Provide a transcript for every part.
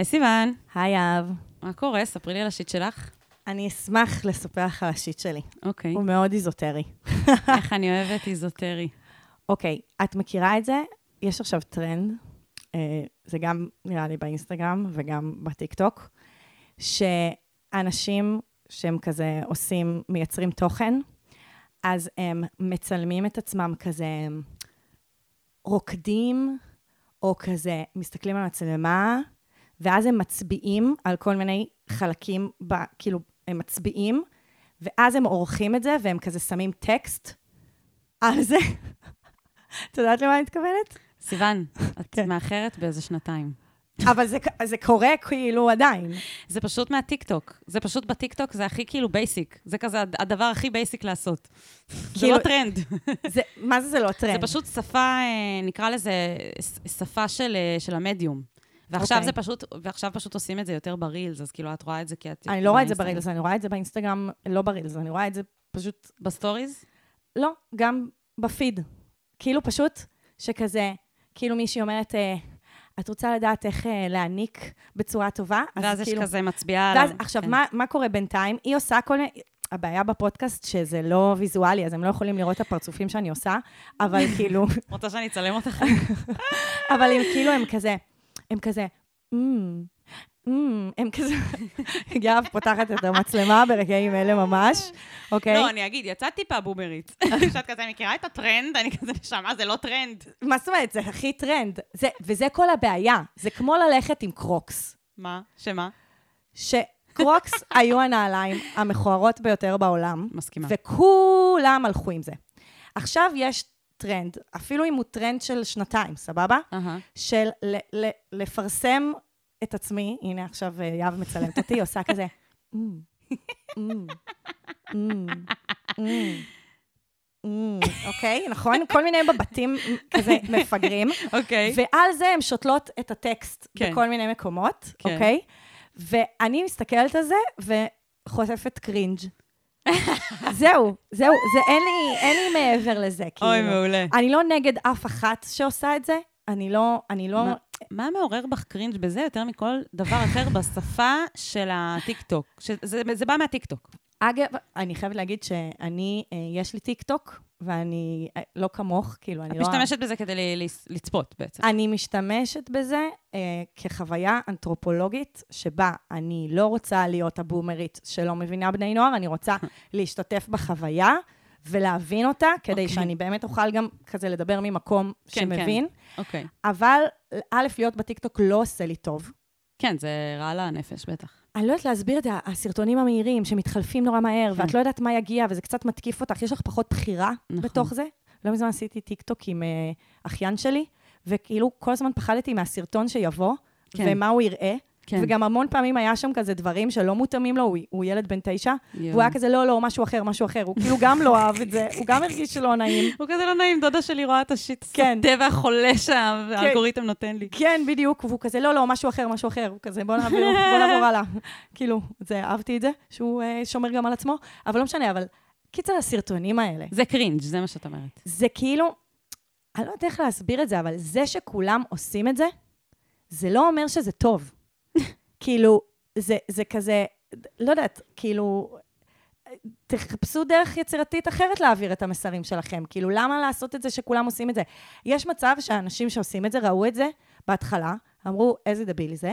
היי סיוון. היי יהב. מה קורה? ספרי לי על השיט שלך. אני אשמח לספח על השיט שלי. אוקיי. הוא מאוד איזוטרי. איך אני אוהבת איזוטרי. אוקיי, את מכירה את זה? יש עכשיו טרנד, זה גם נראה לי באינסטגרם וגם בטיקטוק, שאנשים שהם כזה עושים, מייצרים תוכן, אז הם מצלמים את עצמם כזה רוקדים, או כזה מסתכלים על מצלמה, ואז הם מצביעים על כל מיני חלקים, כאילו הם מצביעים, ואז הם עורכים את זה, והם כזה שמים טקסט על זה. את יודעת למה אני מתכוונת? סיוון, את מאחרת באיזה שנתיים. אבל זה קורה כאילו עדיין. זה פשוט מהטיקטוק. זה פשוט בטיקטוק, זה הכי כאילו בייסיק. זה כזה הדבר הכי בייסיק לעשות. זה לא טרנד. מה זה זה לא טרנד? זה פשוט שפה, נקרא לזה, שפה של המדיום. ועכשיו פשוט עושים את זה יותר ברילס, אז כאילו את רואה את זה כי את... אני לא רואה את זה ברילס, אני רואה את זה באינסטגרם, לא ברילס, אני רואה את זה פשוט... בסטוריז? לא, גם בפיד. כאילו פשוט שכזה, כאילו מישהי אומרת... את רוצה לדעת איך להעניק בצורה טובה? ואז יש כזה מצביעה עליו. עכשיו, מה קורה בינתיים? היא עושה כל מיני... הבעיה בפודקאסט שזה לא ויזואלי, אז הם לא יכולים לראות את הפרצופים שאני עושה, אבל כאילו... רוצה שאני אצלם אותך? אבל הם כאילו, הם כזה... הם כזה... יהב פותחת את המצלמה ברגעים אלה ממש, אוקיי? לא, אני אגיד, יצאת טיפה בומרית. שאת כזה מכירה את הטרנד, אני כזה נשמע, זה לא טרנד. מה זאת אומרת? זה הכי טרנד. וזה כל הבעיה. זה כמו ללכת עם קרוקס. מה? שמה? שקרוקס היו הנעליים המכוערות ביותר בעולם. מסכימה. וכולם הלכו עם זה. עכשיו יש טרנד, אפילו אם הוא טרנד של שנתיים, סבבה? של לפרסם... את עצמי, הנה עכשיו יהב מצלמת אותי, עושה כזה, אוקיי, נכון? כל מיני בבתים כזה מפגרים, ועל זה הם שותלות את הטקסט בכל מיני מקומות, אוקיי? ואני מסתכלת על זה, וחושפת קרינג'. זהו, זהו, אין לי מעבר לזה, כאילו. אוי, מעולה. אני לא נגד אף אחת שעושה את זה, אני לא... מה מעורר בך קרינג' בזה יותר מכל דבר אחר בשפה של הטיק-טוק? זה בא מהטיק-טוק. אגב, אני חייבת להגיד שאני, יש לי טיק-טוק, ואני לא כמוך, כאילו אני לא... את משתמשת בזה כדי לצפות בעצם. אני משתמשת בזה כחוויה אנתרופולוגית, שבה אני לא רוצה להיות הבומרית שלא מבינה בני נוער, אני רוצה להשתתף בחוויה, ולהבין אותה, כדי שאני באמת אוכל גם כזה לדבר ממקום שמבין. אבל א', להיות בטיקטוק לא עושה לי טוב. כן, זה רע לנפש, בטח. אני לא יודעת להסביר את הסרטונים המהירים, שמתחלפים נורא מהר, ואת לא יודעת מה יגיע, וזה קצת מתקיף אותך, יש לך פחות בחירה בתוך זה. לא מזמן עשיתי טיקטוק עם אחיין שלי, וכאילו כל הזמן פחדתי מהסרטון שיבוא, ומה הוא יראה. וגם המון פעמים היה שם כזה דברים שלא מותאמים לו, הוא ילד בן 9, והוא היה כזה, לא, משהו אחר, הוא כאילו גם לא אהב את זה, הוא גם הרגיש שלא נעים. הוא כזה לא נעים, דודה שלי רואה את השיט, טבע חולה שם, והאלגוריתם נותן לי. כן, בדיוק, והוא כזה, לא, משהו אחר, הוא כזה, בוא נעבור הלאה. כאילו, אהבתי את זה, שהוא שומר גם על עצמו, אבל לא משנה, אבל קיצר הסרטונים האלה. זה קרינג', זה מה שאת אומרת. זה כאילו, אני לא יודעת איך להסביר את זה, אבל זה שכולם עושים את זה, זה לא אומר שזה טוב. כאילו, זה כזה, לא יודעת, כאילו, תחפשו דרך יצירתית אחרת להעביר את המסרים שלכם. כאילו, למה לעשות את זה שכולם עושים את זה? יש מצב שהאנשים שעושים את זה, ראו את זה בהתחלה, אמרו, איזה דביל זה,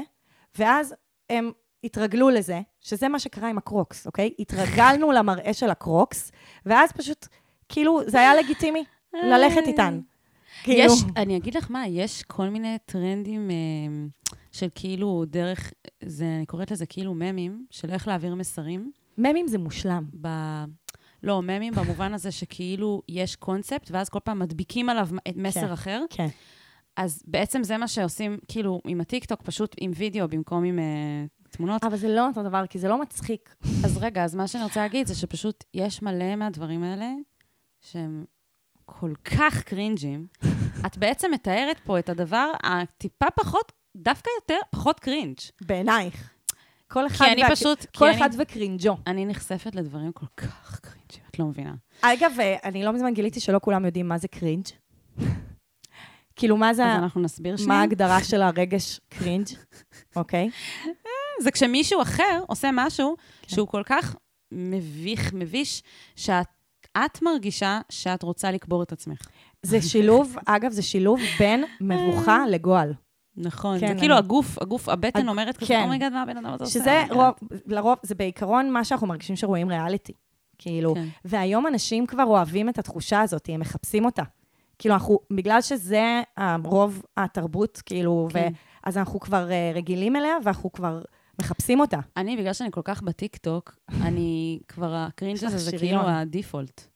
ואז הם התרגלו לזה, שזה מה שקרה עם הקרוקס, אוקיי? התרגלנו למראה של הקרוקס, ואז פשוט, כאילו, זה היה לגיטימי ללכת איתן. כאילו... אני אגיד לך מה, יש כל מיני טרנדים... של כאילו דרך, אני קוראת לזה כאילו ממים, של איך להעביר מסרים. ממים זה מושלם. לא, ממים במובן הזה שכאילו יש קונספט, ואז כל פעם מדביקים עליו מסר אחר. כן. אז בעצם זה מה שעושים כאילו עם הטיקטוק, פשוט עם וידאו במקום עם תמונות. אבל זה לא אותו דבר, כי זה לא מצחיק. אז רגע, אז מה שאני רוצה להגיד זה שפשוט יש מלא מהדברים האלה, שהם כל כך קרינג'ים. את בעצם מתארת פה את הדבר הטיפה פחות דווקא יותר, פחות קרינג'. בעינייך. כל אחד וקרינג'ו. אני נחשפת לדברים כל כך קרינג'ים, את לא מבינה. אגב, אני לא מזמן גיליתי שלא כולם יודעים מה זה קרינג'. כאילו, מה זה, מה ההגדרה של הרגש קרינג', אוקיי? זה כשמישהו אחר עושה משהו שהוא כל כך מביך, מביש, שאת מרגישה שאת רוצה לקבור את עצמך. זה שילוב, אגב, זה שילוב בין מבוכה לגועל. נכון, זה כאילו הגוף, הבטן אומרת כזה, אומייגד, מה הבן אדם הזה עושה? שזה לרוב, זה בעיקרון מה שאנחנו מרגישים שרואים ריאליטי. כאילו, והיום אנשים כבר אוהבים את התחושה הזאת, הם מחפשים אותה. כאילו, אנחנו, בגלל שזה רוב התרבות, כאילו, אז אנחנו כבר רגילים אליה, ואנחנו כבר מחפשים אותה. אני, בגלל שאני כל כך בטיקטוק, אני כבר, הקרינג' הזה זה כאילו הדיפולט.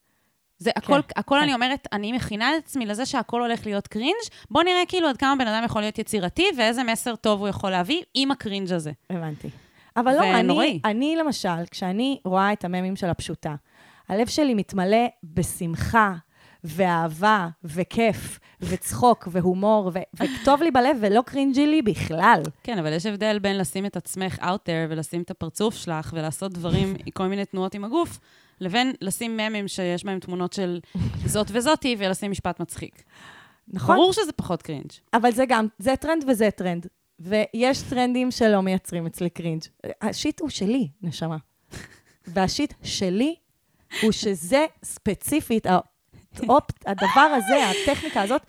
זה הכל, הכל אני אומרת, אני מכינה את עצמי לזה שהכל הולך להיות קרינג', בוא נראה כאילו עד כמה בן אדם יכול להיות יצירתי, ואיזה מסר טוב הוא יכול להביא עם הקרינג' הזה. הבנתי. אבל לא, אני למשל, כשאני רואה את הממים של הפשוטה, הלב שלי מתמלא בשמחה, ואהבה, וכיף, וצחוק, והומור, וכתוב לי בלב, ולא קרינג'י לי בכלל. כן, אבל יש הבדל בין לשים את עצמך out there, ולשים את הפרצוף שלך, ולעשות דברים, כל מיני תנועות עם הגוף, לבין לשים ממים שיש בהם תמונות של זאת וזאתי, ולשים משפט מצחיק. נכון. ברור שזה פחות קרינג'. אבל זה גם, זה טרנד וזה טרנד. ויש טרנדים שלא מייצרים אצלי קרינג'. השיט הוא שלי, נשמה. והשיט שלי הוא שזה ספציפית, הדבר הזה, הטכניקה הזאת,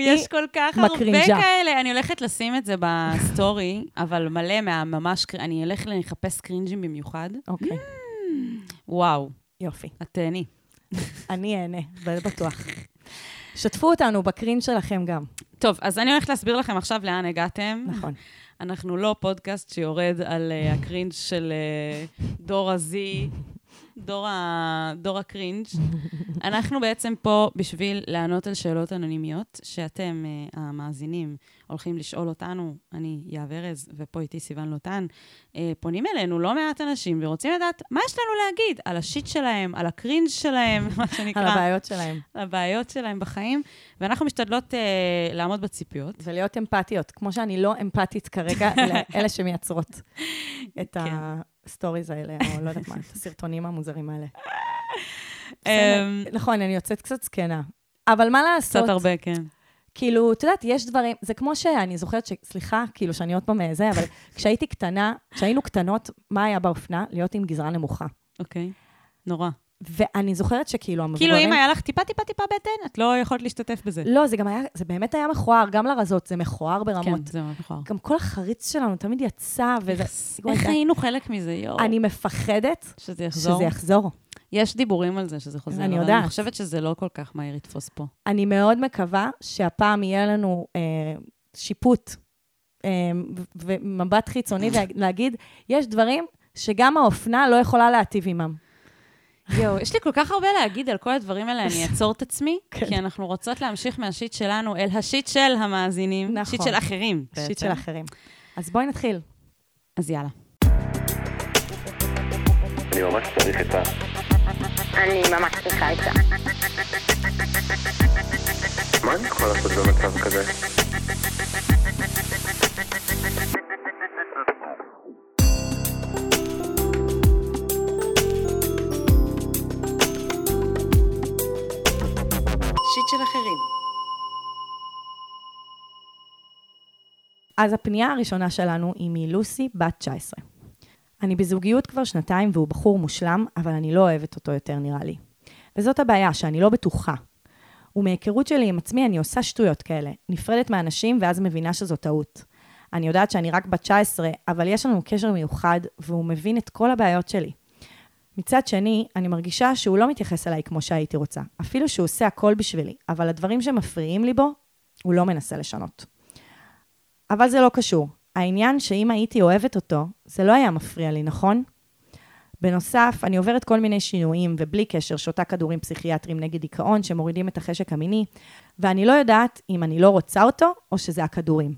יש כל כך הרבה כאלה. אני הולכת לשים את זה בסטורי, אבל מלא מהממש, אני הולכת לחפש קרינג'ים במיוחד. אוקיי. וואו. יופי. את תהני. אני אהנה, בטוח. שתפו אותנו בקרינג' שלכם גם. טוב, אז אני הולכת להסביר לכם עכשיו לאן הגעתם. נכון. אנחנו לא פודקאסט שיורד על הקרינג' של דור הזי, דור הקרינג'. אנחנו בעצם פה בשביל לענות על שאלות אנונימיות, שאתם המאזינים הולכים לשאול אותנו, אני יהב ארז, ופה איתי סיוון לוטן, פונים אלינו לא מעט אנשים, ורוצים לדעת מה יש לנו להגיד על השיט שלהם, על הקרינג' שלהם, מה שנקרא. על הבעיות שלהם. על הבעיות שלהם בחיים, ואנחנו משתדלות לעמוד בציפיות. ולהיות אמפתיות, כמו שאני לא אמפתית כרגע, לאלה שמייצרות את הסטוריז האלה, או לא יודעת מה, את הסרטונים המוזרים האלה. נכון, אני יוצאת קצת סקנה, אבל מה לעשות? קצת הרבה, כן. כאילו, את יודעת, יש דברים, זה כמו שאני זוכרת, סליחה, כאילו שאני עוד פעם זה, אבל כשהייתי קטנה, כשהיינו קטנות, מה היה באופנה? להיות עם גזרה נמוכה. אוקיי, נורא. ואני זוכרת שכאילו המבוגרים... כאילו, אם היה לך טיפה בטן, את לא יכולת להשתתף בזה. לא, זה גם היה, זה באמת היה מכוער, גם לרזות, זה מכוער ברמות. כן, זה מכוער. גם כל החריץ שלנו תמיד יצא, וזה... איך היינו חלק מזה, יו. אני מפחדת שזה יחזור. יש דיבורים על זה שזה חוזר. אני יודעת. אני חושבת שזה לא כל כך מהיר יתפוס פה. אני מאוד מקווה שהפעם יהיה לנו שיפוט ומבט חיצוני להגיד, יש דברים שגם האופנה לא יכולה להטיב עימם. יו, יש לי כל כך הרבה להגיד על כל הדברים האלה, אני אעצור את עצמי, כי אנחנו רוצות להמשיך מהשיט שלנו אל השיט של המאזינים. נכון. שיט של אחרים. שיט של אחרים. אז בואי נתחיל. אז יאללה. אני ממש צריך את אני ממש צריכה את זה. מה אני יכולה לעשות במצב כזה? שיט של אחרים. אז הפנייה הראשונה שלנו היא מלוסי בת 19. אני בזוגיות כבר 2 והוא בחור מושלם, אבל אני לא אוהבת אותו יותר נראה לי. וזאת הבעיה, שאני לא בטוחה. ומהיכרות שלי עם עצמי אני עושה שטויות כאלה, נפרדת מאנשים ואז מבינה שזו טעות. אני יודעת שאני רק בת 19, אבל יש לנו קשר מיוחד והוא מבין את כל הבעיות שלי. מצד שני, אני מרגישה שהוא לא מתייחס אליי כמו שהייתי רוצה, אפילו שהוא עושה הכל בשבילי, אבל הדברים שמפריעים לי בו, הוא לא מנסה לשנות. אבל זה לא קשור. העניין שאם הייתי אוהבת אותו, זה לא היה מפריע לי, נכון? בנוסף, אני עוברת כל מיני שינויים, ובלי קשר, שותה כדורים פסיכיאטרים נגד דיכאון, שמורידים את החשק המיני, ואני לא יודעת אם אני לא רוצה אותו, או שזה הכדורים.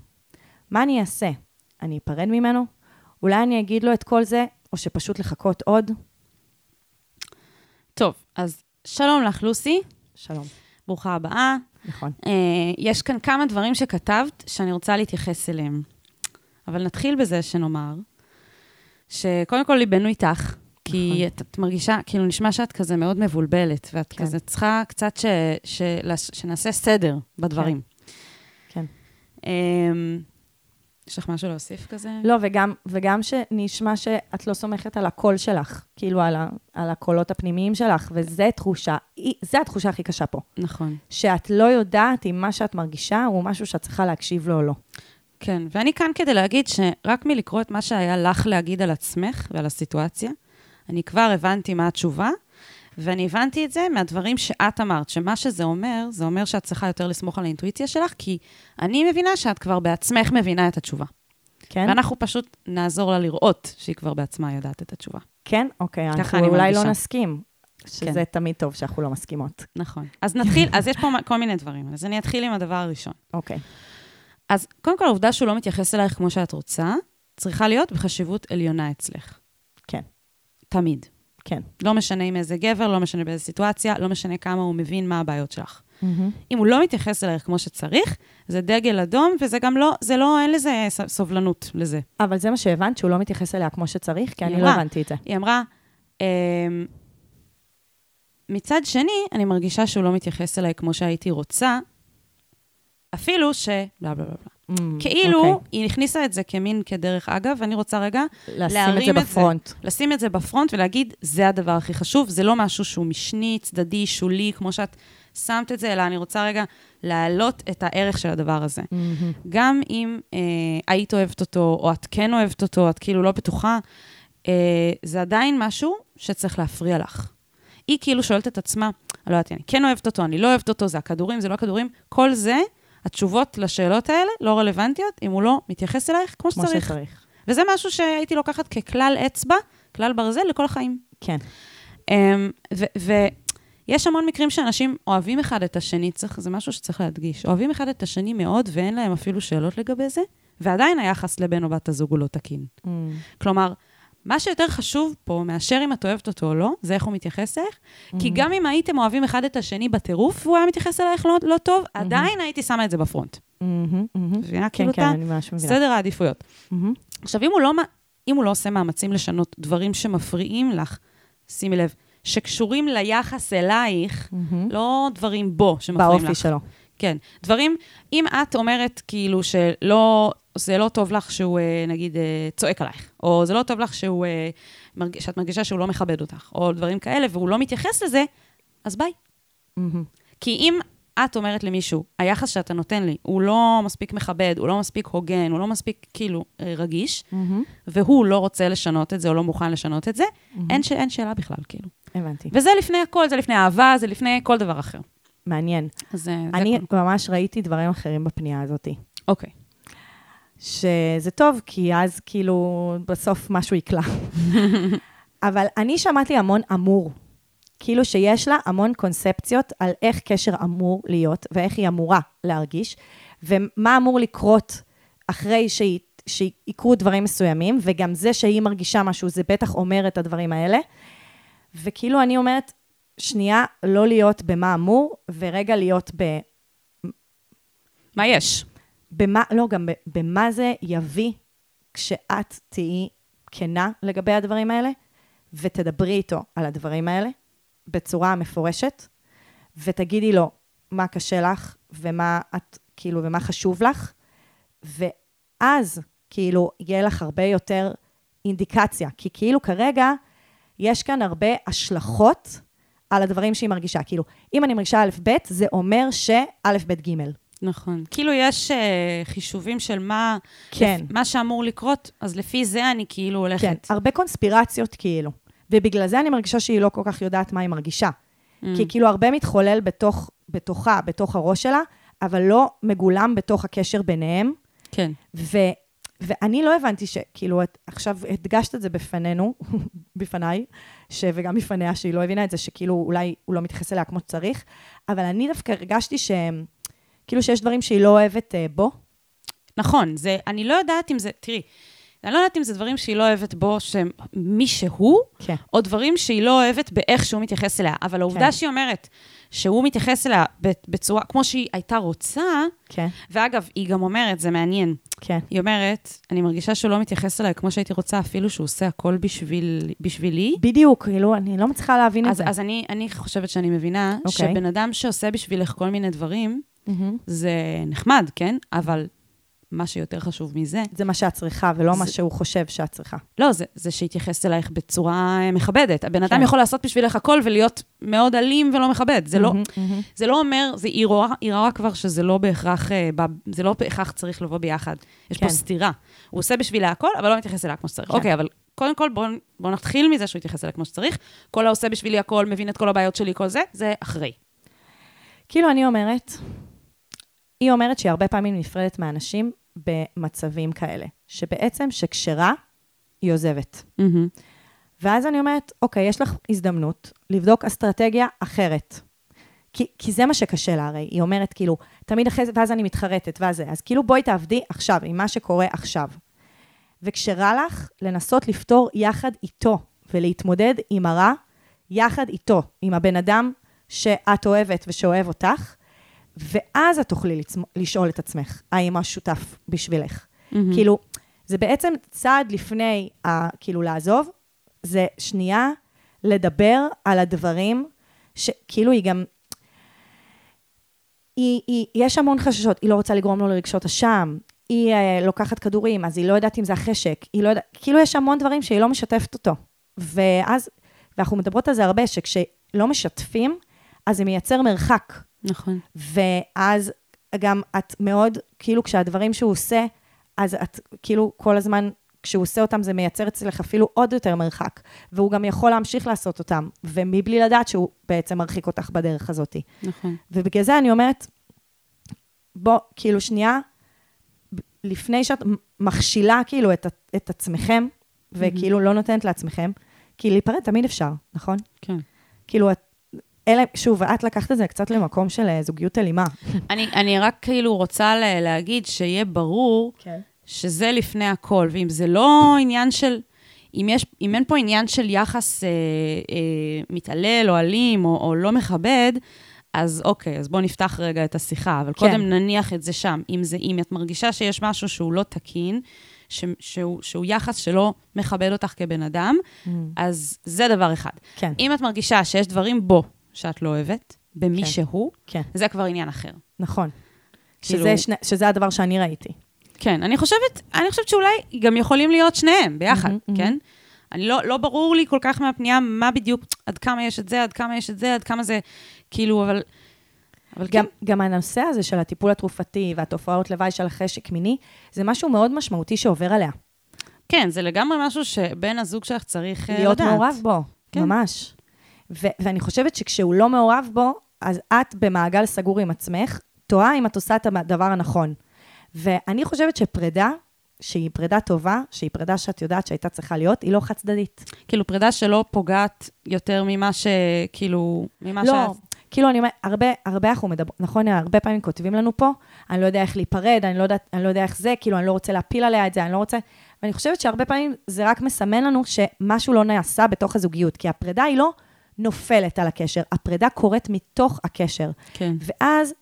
מה אני אעשה? אני אפרד ממנו? אולי אני אגיד לו את כל זה, או שפשוט לחכות עוד? טוב, אז שלום לך, לוסי. שלום. ברוכה הבאה. נכון. יש כאן כמה דברים שכתבת, שאני רוצה להתייחס אליהם. אבל נתחיל בזה שנאמר, שקודם כל ליבנו איתך, כי את מרגישה, כאילו נשמע שאת כזה מאוד מבולבלת, ואת כזה צריכה קצת שנעשה סדר בדברים. יש לך משהו להוסיף כזה? לא, וגם שנשמע שאת לא סומכת על הקול שלך, כאילו על הקולות הפנימיים שלך, וזה תחושה, זה התחושה הכי קשה פה. נכון. שאת לא יודעת אם מה שאת מרגישה הוא משהו שאת צריכה להקשיב לו או לא. כן, ואני כאן כדי להגיד שרק מלקרוא את מה שהיה לך להגיד על עצמך ועל הסיטואציה, אני כבר הבנתי מה התשובה, ואני הבנתי את זה מהדברים שאת אמרת, שמה שזה אומר, זה אומר שאת צריכה יותר לסמוך על האינטואיציה שלך, כי אני מבינה שאת כבר בעצמך מבינה את התשובה. כן. ואנחנו פשוט נעזור לה לראות שהיא כבר בעצמה יודעת את התשובה. כן? אוקיי, אנחנו אולי לא נסכים, שזה כן. תמיד טוב שאנחנו לא מסכימות. נכון. אז נתחיל, אז יש פה כל מיני דברים, אז אני אתחיל עם הדבר הראשון. אוקיי. אז קודם כל, העובדה שהוא לא מתייחס אלייך כמו שאת רוצה, צריכה להיות בחשיבות עליונה אצלך. כן. תמיד. כן. לא משנה עם איזה גבר, לא משנה באיזה סיטואציה, לא משנה כמה הוא מבין מה הבעיות שלך. אם הוא לא מתייחס אלייך כמו שצריך, זה דגל אדום, וזה גם לא, זה לא, אין לזה סובלנות לזה. אבל זה מה שהבנת, שהוא לא מתייחס אליה כמו שצריך, כי אני לא הבנתי את זה. היא אמרה, מצד שני, אני מרגישה שהוא לא מתייחס אליי כמו שהייתי רוצה, אפילו ש... בלה, בלה, בלה. כאילו, היא הכניסה את זה כמין כדרך אגב, ואני רוצה רגע להרים את זה. לשים את זה בפרונט ולהגיד, זה הדבר הכי חשוב, זה לא משהו שהוא משני, צדדי, שולי, כמו שאת שמת את זה, אלא אני רוצה רגע להעלות את הערך של הדבר הזה. גם אם היית אוהבת אותו, או את כן אוהבת אותו, את כאילו לא בטוחה, זה עדיין משהו שצריך להפריע לך. היא כאילו שואלת את עצמה, לא יודעת, אני כן אוהבת אותו, אני לא אוהבת אותו, זה הכדורים, זה לא הכדורים, כל זה התשובות לשאלות האלה לא רלוונטיות, אם הוא לא מתייחס אלייך כמו שצריך. וזה משהו שהייתי לוקחת ככלל אצבע, כלל ברזל לכל החיים. כן. ויש המון מקרים שאנשים אוהבים אחד את השני, זה משהו שצריך להדגיש. אוהבים אחד את השני מאוד, ואין להם אפילו שאלות לגבי זה, ועדיין היחס לבן או בת הזוג הוא לא תקין. כלומר, מה שיותר חשוב פה, מאשר אם את אוהבת אותו או לא, זה איך הוא מתייחס אליך, כי גם אם הייתם אוהבים אחד את השני בטירוף, והוא היה מתייחס אלייך לא טוב, עדיין הייתי שמה את זה בפרונט. מבינה? כאילו אתה, סדר העדיפויות. עכשיו, אם הוא לא עושה מאמצים לשנות דברים שמפריעים לך, שימי לב, שקשורים ליחס אלייך, לא דברים בו שמפריעים לך. באופי שלו. כן. דברים, אם את אומרת כאילו שלא... זה לא טוב לך שהוא, נגיד, צועק עלייך, או זה לא טוב לך שאת מרגישה שהוא לא מכבד אותך, או דברים כאלה, והוא לא מתייחס לזה, אז ביי. כי אם את אומרת למישהו, היחס שאתה נותן לי, הוא לא מספיק מכבד, הוא לא מספיק הוגן, הוא לא מספיק, כאילו, רגיש, והוא לא רוצה לשנות את זה, או לא מוכן לשנות את זה, אין שאלה בכלל, כאילו. הבנתי. וזה לפני הכל, זה לפני אהבה, זה לפני כל דבר אחר. מעניין. אני ממש ראיתי דברים אחרים בפנייה הזאת. אוקיי. שזה טוב, כי אז כאילו בסוף משהו יקלה. אבל אני שמעתי המון אמור. כאילו שיש לה המון קונספציות על איך קשר אמור להיות, ואיך היא אמורה להרגיש, ומה אמור לקרות אחרי שיקרו דברים מסוימים, וגם זה שהיא מרגישה משהו, זה בטח אומר את הדברים האלה. וכאילו אני אומרת, שנייה, לא להיות במה אמור, ורגע להיות מה יש? במה, לא, גם במה זה יביא כשאת תהיי כנה לגבי הדברים האלה, ותדברי איתו על הדברים האלה, בצורה מפורשת, ותגידי לו מה קשה לך, ומה את, כאילו, ומה חשוב לך, ואז, כאילו, יהיה לך הרבה יותר אינדיקציה, כי כאילו כרגע, יש כאן הרבה השלכות על הדברים שהיא מרגישה, כאילו, אם אני מרגישה א' ב', זה אומר שא' ב' ג'. נכון. כאילו יש חישובים של מה שאמור לקרות, אז לפי זה אני כאילו הולכת. כן, הרבה קונספירציות כאילו. ובגלל זה אני מרגישה שהיא לא כל כך יודעת מה היא מרגישה. כי כאילו הרבה מתחולל בתוכה, בתוך הראש שלה, אבל לא מגולם בתוך הקשר ביניהם. כן. ואני לא הבנתי שכאילו, עכשיו הדגשת את זה בפנינו, בפניי, וגם בפניה שהיא לא הבינה את זה, שכאילו אולי הוא לא מתייחס אליה כמו שצריך, אבל אני דווקא הרגשתי שהם, כאילו שיש דברים שהיא לא אוהבת בו? נכון, אני לא יודעת אם זה, תראי, אני לא יודעת אם זה דברים שהיא לא אוהבת בו, שמישהו, או דברים שהיא לא אוהבת באיך שהוא מתייחס אליה, אבל העובדה שהיא אומרת, שהוא מתייחס אליה בצורה, כמו שהיא הייתה רוצה, ואגב, היא גם אומרת, זה מעניין, היא אומרת, אני מרגישה שהוא לא מתייחס אליה, כמו שהייתי רוצה אפילו שהוא עושה הכל בשבילי. בדיוק, כאילו, אני לא מצליחה להבין את זה. אז אני חושבת שאני מבינה, שבן אדם שעושה בשבילך כל מיני דברים, זה נחמד, כן? אבל מה שיותר חשוב מזה. זה מה שאת צריכה, ולא מה שהוא חושב שאת צריכה. לא, זה שהתייחס אלייך בצורה מכבדת. הבן אדם יכול לעשות בשבילך הכל, ולהיות מאוד אלים ולא מכבד. זה לא אומר, זה אירוע כבר שזה לא בהכרח, זה לא בהכרח צריך לבוא ביחד. יש פה סתירה. הוא עושה בשבילה הכל, אבל לא מתייחס אליה כמו שצריך. אוקיי, אבל קודם כל, בוא נתחיל מזה שהוא יתייחס אליה כמו שצריך. כל העושה בשבילי הכל, מבין את כל הבעיות שלי, כל זה, זה אחרי. כאילו אני אומרת, היא אומרת שהיא הרבה פעמים נפרדת מהאנשים במצבים כאלה, שבעצם שכשרה היא עוזבת. Mm-hmm. ואז אני אומרת, אוקיי, יש לך הזדמנות לבדוק אסטרטגיה אחרת. כי זה מה שקשה לה הרי. היא אומרת כאילו, תמיד אחרי זה, ואז אני מתחרטת, ואז זה. אז כאילו בואי תעבדי עכשיו, עם מה שקורה עכשיו. וכשרה לך לנסות לפתור יחד איתו, ולהתמודד עם הרע, יחד איתו, עם הבן אדם שאת אוהבת ושאוהב אותך, ואז את תוכלי לשאול את עצמך, האם השותף בשבילך. Mm-hmm. כאילו, זה בעצם צעד לפני, כאילו, לעזוב, זה שנייה לדבר על הדברים, שכאילו היא גם, יש המון חששות, היא לא רוצה לגרום לו לרגשות אשם, היא לוקחת כדורים, אז היא לא יודעת אם זה החשק, היא לא יודעת, כאילו יש המון דברים שהיא לא משתפת אותו. ואז, ואנחנו מדברות על זה הרבה, שכשלא משתפים, אז זה מייצר מרחק. נכון. ואז גם את מאוד, כאילו כשהדברים שהוא עושה, אז את כאילו כל הזמן, כשהוא עושה אותם, זה מייצר אצלך אפילו עוד יותר מרחק. והוא גם יכול להמשיך לעשות אותם, ומבלי לדעת שהוא בעצם מרחיק אותך בדרך הזאת. נכון. ובגלל זה אני אומרת, בוא, כאילו שנייה, לפני שאת מכשילה כאילו את עצמכם, וכאילו לא נותנת לעצמכם, כי להיפרד תמיד אפשר, נכון? כן. כאילו את, שוב, את לקחת את זה קצת למקום של זוגיות אלימה. אני רק כאילו רוצה להגיד שיהיה ברור שזה לפני הכל, ואם זה לא עניין של, אם אין פה עניין של יחס מתעלל או אלים או לא מכבד, אז אוקיי, אז בואו נפתח רגע את השיחה, אבל קודם נניח את זה שם, אם את מרגישה שיש משהו שהוא לא תקין, שהוא יחס שלא מכבד אותך כבן אדם, אז זה דבר אחד. אם את מרגישה שיש דברים בו, שאת לא אוהבת, במי שהוא, זה כבר עניין אחר. נכון. שזה הדבר שאני ראיתי. כן, אני חושבת שאולי גם יכולים להיות שניהם ביחד, כן? אני לא ברור לי כל כך מהפנייה, מה בדיוק, עד כמה יש את זה, עד כמה יש את זה, עד כמה זה, כאילו, אבל גם הנושא הזה של הטיפול התרופתי והתופעות לוואי של החשק מיני, זה משהו מאוד משמעותי שעובר עליה. כן, זה לגמרי משהו שבן הזוג שלך צריך להיות מעורב בו, ממש. ואני חושבת שכשהוא לא מעורב בו, אז את במעגל סגור עם עצמך, תוהה אם את עושה את הדבר הנכון. ואני חושבת שפרידה, שהיא פרידה טובה, שהיא פרידה שאת יודעת שהייתה צריכה להיות, היא לא חד צדדית. כאילו פרידה שלא פוגעת יותר ממה שכאילו, ממה לא, כאילו אני אומרת, הרבה אנחנו מדברים, נכון, הרבה פעמים כותבים לנו פה, אני לא יודע איך להיפרד, אני לא יודע איך זה, כאילו אני לא רוצה להפיל עליה את זה, אני לא רוצה, ואני חושבת שהרבה פעמים זה רק מסמן לנו שמשהו לא נעשה בתוך הזוגיות, כי הפרידה היא לא נופלת על הקשר, הפרידה קורית מתוך הקשר. כן. ואז,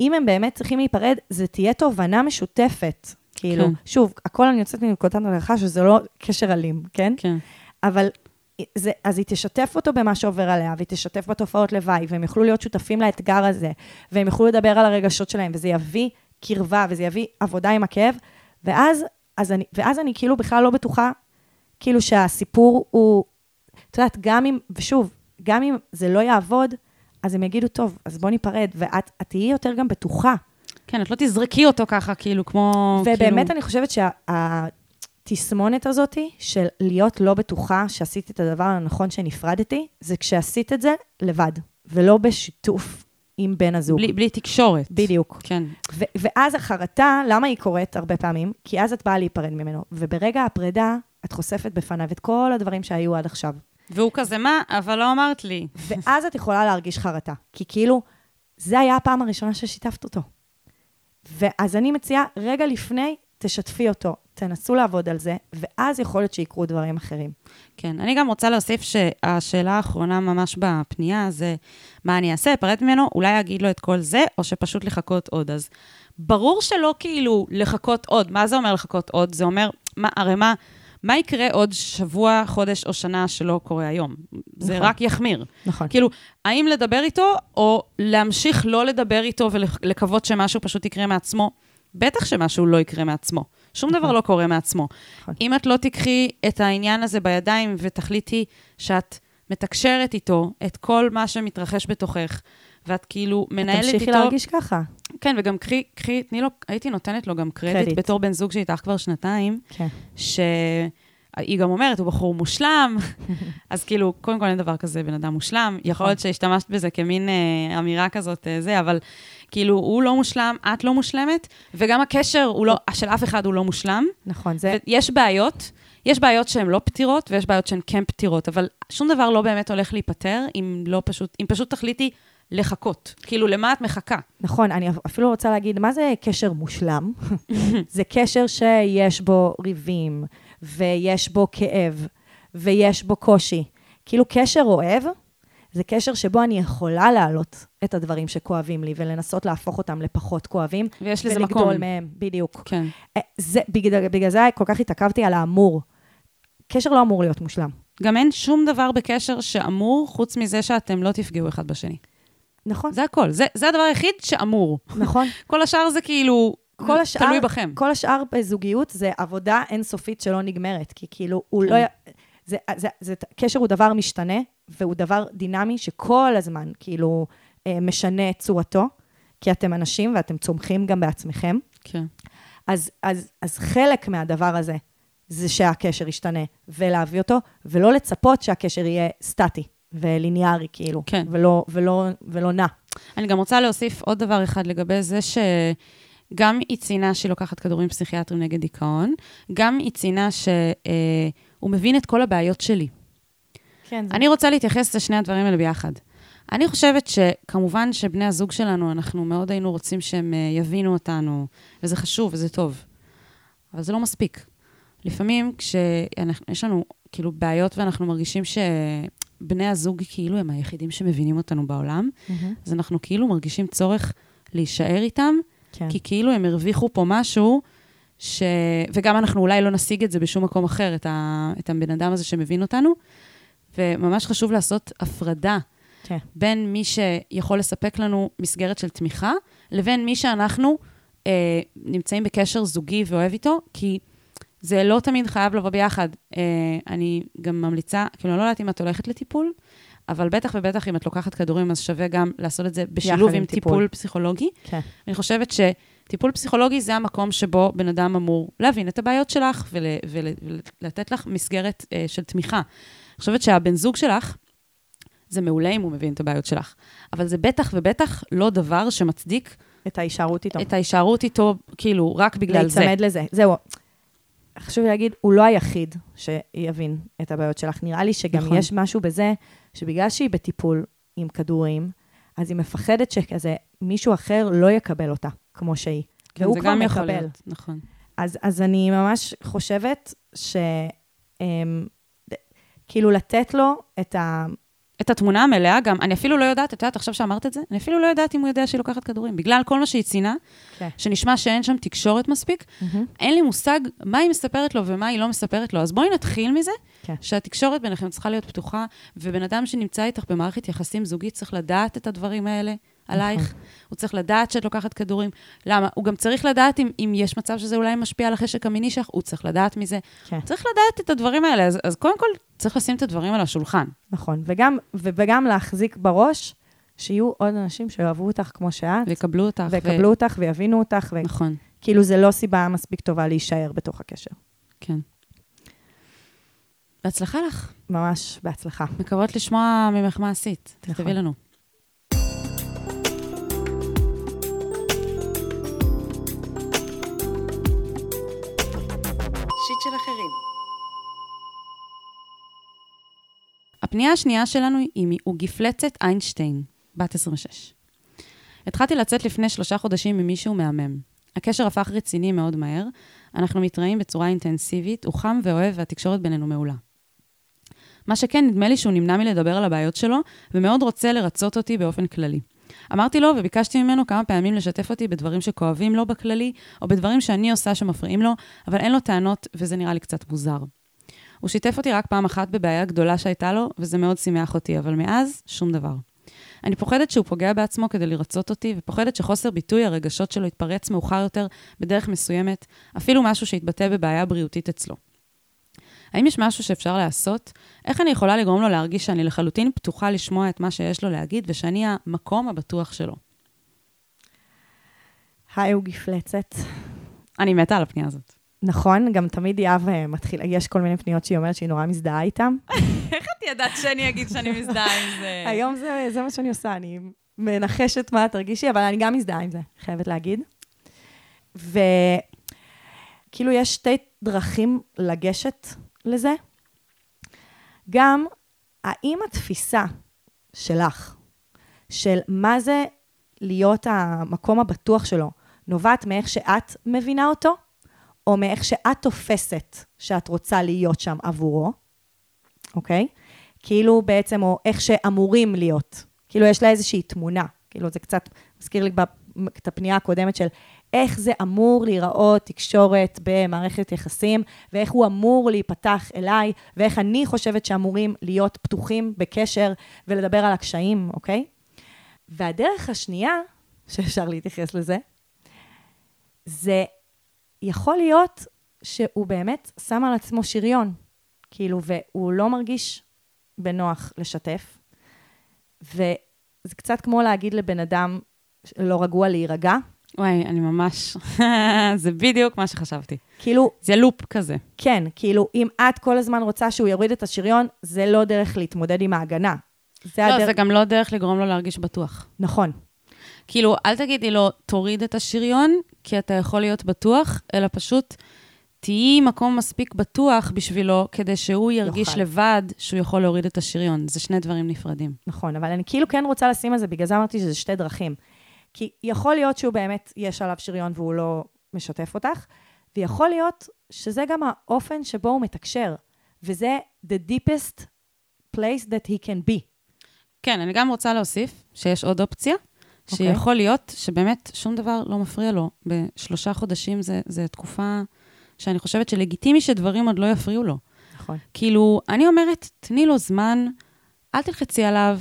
אם הם באמת צריכים להיפרד, זה תהיה תובנה משותפת. כאילו, שוב, הכל אני יוצאת מנקודת הנחה שזה לא קשר אלים, כן? כן. אבל, אז היא תשתף אותו במה שעובר עליה, והיא תשתף בתופעות לוואי, והם יוכלו להיות שותפים לאתגר הזה, והם יוכלו לדבר על הרגשות שלהם, וזה יביא קרבה, וזה יביא עבודה עם הכאב, ואז אני כאילו בכלל לא בטוחה, כאילו שהסיפור הוא, את יודעת, גם אם, ושוב, גם אם זה לא יעבוד, אז הם יגידו, טוב, אז בוא ניפרד, ואת תהיי יותר גם בטוחה. כן, את לא תזרקי אותו ככה, כאילו, כמו... ובאמת כאילו... אני חושבת שהתסמונת הזאת, של להיות לא בטוחה שעשיתי את הדבר הנכון שנפרדתי, זה כשעשית את זה לבד, ולא בשיתוף עם בן הזוג. בלי תקשורת. בדיוק. כן. ואז החרטה, למה היא קורית הרבה פעמים? כי אז את באה להיפרד ממנו, וברגע הפרידה, את חושפת בפניו את כל הדברים שהיו עד עכשיו. והוא כזה מה, אבל לא אמרת לי. ואז את יכולה להרגיש חרטה, כי כאילו, זה היה הפעם הראשונה ששיתפת אותו. ואז אני מציעה, רגע לפני, תשתפי אותו, תנסו לעבוד על זה, ואז יכול להיות שיקרו דברים אחרים. כן, אני גם רוצה להוסיף שהשאלה האחרונה ממש בפנייה, זה מה אני אעשה, אפרד ממנו, אולי אגיד לו את כל זה, או שפשוט לחכות עוד. אז ברור שלא כאילו לחכות עוד, מה זה אומר לחכות עוד? זה אומר, הרי מה יקרה עוד שבוע, חודש או שנה שלא קורה היום? זה רק יחמיר. נכון. כאילו, האם לדבר איתו, או להמשיך לא לדבר איתו, ולקוות שמשהו פשוט יקרה מעצמו, בטח שמשהו לא יקרה מעצמו. שום דבר לא קורה מעצמו. אם את לא תקחי את העניין הזה בידיים ותחליטי שאת מתקשרת איתו את כל מה שמתרחש בתוכך, ואת כאילו מנהלת איתו... תמשיכי להרגיש ככה. כן, וגם קחי, תני לו, הייתי נותנת לו גם קרדיט בתור בן זוג שהיא איתך כבר שנתיים, שהיא גם אומרת, הוא בחור מושלם, אז כאילו, קודם כל אין דבר כזה, בן אדם מושלם, יכול להיות שהשתמשת בזה כמין אמירה כזאת, זה, אבל כאילו, הוא לא מושלם, את לא מושלמת, וגם הקשר של אף אחד הוא לא מושלם. נכון, זה... ויש בעיות... יש בעיות שהן לא פתירות, ויש בעיות שהן כן פתירות, אבל שום דבר לא באמת הולך להיפטר, אם פשוט תחליטי לחכות. כאילו, למה את מחכה? נכון, אני אפילו רוצה להגיד, מה זה קשר מושלם? זה קשר שיש בו ריבים, ויש בו כאב, ויש בו קושי. כאילו, קשר אוהב, זה קשר שבו אני יכולה להעלות את הדברים שכואבים לי, ולנסות להפוך אותם לפחות כואבים, ויש לזה מקום. ולגדול מהם, בדיוק. כן. בגלל זה כל כך התעכבתי על האמור. קשר לא אמור להיות מושלם. גם אין שום דבר בקשר שאמור, חוץ מזה שאתם לא תפגעו אחד בשני. נכון. זה הכל. זה הדבר היחיד שאמור. נכון. כל השאר זה כאילו, תלוי בכם. כל השאר בזוגיות זה עבודה אינסופית שלא נגמרת, כי כאילו הוא לא... קשר הוא דבר משתנה, והוא דבר דינמי שכל הזמן כאילו משנה את צורתו, כי אתם אנשים ואתם צומחים גם בעצמכם. כן. אז חלק מהדבר הזה, זה שהקשר ישתנה, ולהביא אותו, ולא לצפות שהקשר יהיה סטטי, וליניארי כאילו, כן. ולא נע. אני גם רוצה להוסיף עוד דבר אחד לגבי זה, שגם היא ציינה שהיא לוקחת כדורים פסיכיאטרים נגד דיכאון, גם היא ציינה שהוא מבין את כל הבעיות שלי. כן, אני רוצה להתייחס לשני הדברים האלה ביחד. אני חושבת שכמובן שבני הזוג שלנו, אנחנו מאוד היינו רוצים שהם יבינו אותנו, וזה חשוב וזה טוב. אבל זה לא מספיק. לפעמים כשיש לנו כאילו בעיות ואנחנו מרגישים שבני הזוג כאילו הם היחידים שמבינים אותנו בעולם, אז אנחנו כאילו מרגישים צורך להישאר איתם, כן. כי כאילו הם הרוויחו פה משהו, וגם אנחנו אולי לא נשיג את זה בשום מקום אחר, את הבן אדם הזה שמבין אותנו, וממש חשוב לעשות הפרדה, כן. בין מי שיכול לספק לנו מסגרת של תמיכה, לבין מי שאנחנו נמצאים בקשר זוגי ואוהב איתו, כי זה לא תמיד חייב לבוא ביחד. אני גם ממליצה, כאילו לא יודעת אם את הולכת לטיפול, אבל בטח ובטח אם את לוקחת כדורים, אז שווה גם לעשות את זה בשילוב עם טיפול פסיכולוגי. כן. אני חושבת שטיפול פסיכולוגי זה המקום שבו בן אדם אמור להבין את הבעיות שלך, ולתת לך מסגרת של תמיכה. אני חושבת שהבן זוג שלך, זה מעולה אם הוא מבין את הבעיות שלך. אבל זה בטח ובטח לא דבר שמצדיק... את ההישארות איתו. את ההישארות איתו, כאילו, רק בגלל זה. להצמד לזה. זהו. חשוב להגיד, הוא לא היחיד שיבין את הבעיות שלך. נראה לי שגם נכון. יש משהו בזה, שבגלל שהיא בטיפול עם כדורים, אז היא מפחדת שכזה מישהו אחר לא יקבל אותה, כמו שהיא. כן, והוא כבר מקבל. להיות, נכון. אז אני ממש חושבת ש... כאילו לתת לו את ה... את התמונה המלאה גם, אני אפילו לא יודעת, את יודעת, עכשיו שאמרת את זה, אני אפילו לא יודעת אם הוא יודע שהיא לוקחת כדורים, בגלל כל מה שהיא ציינה, שנשמע שאין שם תקשורת מספיק, אין לי מושג מה היא מספרת לו ומה היא לא מספרת לו, אז בואי נתחיל מזה, שהתקשורת ביניכם צריכה להיות פתוחה, ובן אדם שנמצא איתך במערכת יחסים זוגית, צריך לדעת את הדברים האלה עלייך, הוא צריך לדעת שאת לוקחת כדורים, למה? הוא גם צריך לדעת אם יש מצב שזה אולי משפיע על החשק המיני שלך, הוא צריך לדעת מזה, צריך לדעת את הדברים האלה, אז קודם כל צריך לשים את הדברים על השולחן. נכון, וגם להחזיק בראש, שיהיו עוד אנשים שאוהבו אותך כמו שאת, ויקבלו אותך ויבינו אותך, כאילו זה לא סיבה מספיק טובה להישאר בתוך הקשר. כן. בהצלחה לך. ממש, בהצלחה. מקוות לשמוע ממך מה עשית, תכתבי לנו. הפנייה השנייה שלנו היא גפלצת איינשטיין, בת 26. התחלתי לצאת לפני 3 חודשים ממישהו מהמם. הקשר הפך רציני מאוד מהר, אנחנו מתראים בצורה אינטנסיבית, הוא חם ואוהב והתקשורת בינינו מעולה. מה שכן, נדמה לי שהוא נמנע מלדבר על הבעיות שלו, ומאוד רוצה לרצות אותי באופן כללי. אמרתי לו וביקשתי ממנו כמה פעמים לשתף אותי בדברים שכואבים לו בכללי, או בדברים שאני עושה שמפריעים לו, אבל אין לו טענות וזה נראה לי קצת מוזר. הוא שיתף אותי רק פעם אחת בבעיה גדולה שהייתה לו, וזה מאוד שימח אותי, אבל מאז שום דבר. אני פוחדת שהוא פוגע בעצמו כדי לרצות אותי, ופוחדת שחוסר ביטוי הרגשות שלו יתפרץ מאוחר יותר בדרך מסוימת, אפילו משהו שהתבטא בבעיה בריאותית אצלו. האם יש משהו שאפשר לעשות? איך אני יכולה לגרום לו להרגיש שאני לחלוטין פתוחה לשמוע את מה שיש לו להגיד, ושאני המקום הבטוח שלו? היי, הוא גפלצת. אני מתה על הפנייה הזאת. נכון, גם תמיד יאב מתחילה, יש כל מיני פניות שהיא אומרת שהיא נורא מזדהה איתם. איך את ידעת שאני אגיד שאני מזדהה עם זה? היום זה מה שאני עושה, אני מנחשת מה תרגישי, אבל אני גם מזדהה עם זה, חייבת להגיד. וכאילו יש שתי דרכים לגשת לזה. גם, האם התפיסה שלך, של מה זה להיות המקום הבטוח שלו, נובעת מאיך שאת מבינה אותו? או מאיך שאת תופסת שאת רוצה להיות שם עבורו, אוקיי? כאילו בעצם, או איך שאמורים להיות. כאילו יש לה איזושהי תמונה. כאילו זה קצת מזכיר לי את הפנייה הקודמת של איך זה אמור להיראות תקשורת במערכת יחסים, ואיך הוא אמור להיפתח אליי, ואיך אני חושבת שאמורים להיות פתוחים בקשר ולדבר על הקשיים, אוקיי? והדרך השנייה, שאפשר להתייחס לזה, זה יכול להיות שהוא באמת שם על עצמו שריון, כאילו, והוא לא מרגיש בנוח לשתף, וזה קצת כמו להגיד לבן אדם לא רגוע להירגע. וואי, אני ממש, זה בדיוק מה שחשבתי. כאילו, זה לופ כזה. כן, כאילו, אם את כל הזמן רוצה שהוא יוריד את השריון, זה לא דרך להתמודד עם ההגנה. לא, זה גם לא דרך לגרום לו להרגיש בטוח. נכון. כאילו, אל תגידי לו, תוריד את השריון, כי אתה יכול להיות בטוח, אלא פשוט תהיי מקום מספיק בטוח בשבילו, כדי שהוא ירגיש לבד שהוא יכול להוריד את השריון. זה שני דברים נפרדים. נכון, אבל אני כאילו כן רוצה לשים על זה, בגלל זה אמרתי שזה שתי דרכים. כי יכול להיות שהוא באמת יש עליו שריון והוא לא משתף אותך, ויכול להיות שזה גם האופן שבו הוא מתקשר, וזה the deepest place that he can be. כן, אני גם רוצה להוסיף שיש עוד אופציה, שיכול להיות שבאמת שום דבר לא מפריע לו. בשלושה חודשים זה תקופה שאני חושבת שלגיטימי שדברים עוד לא יפריעו לו. נכון. כאילו, אני אומרת, תני לו זמן, אל תלחצי עליו.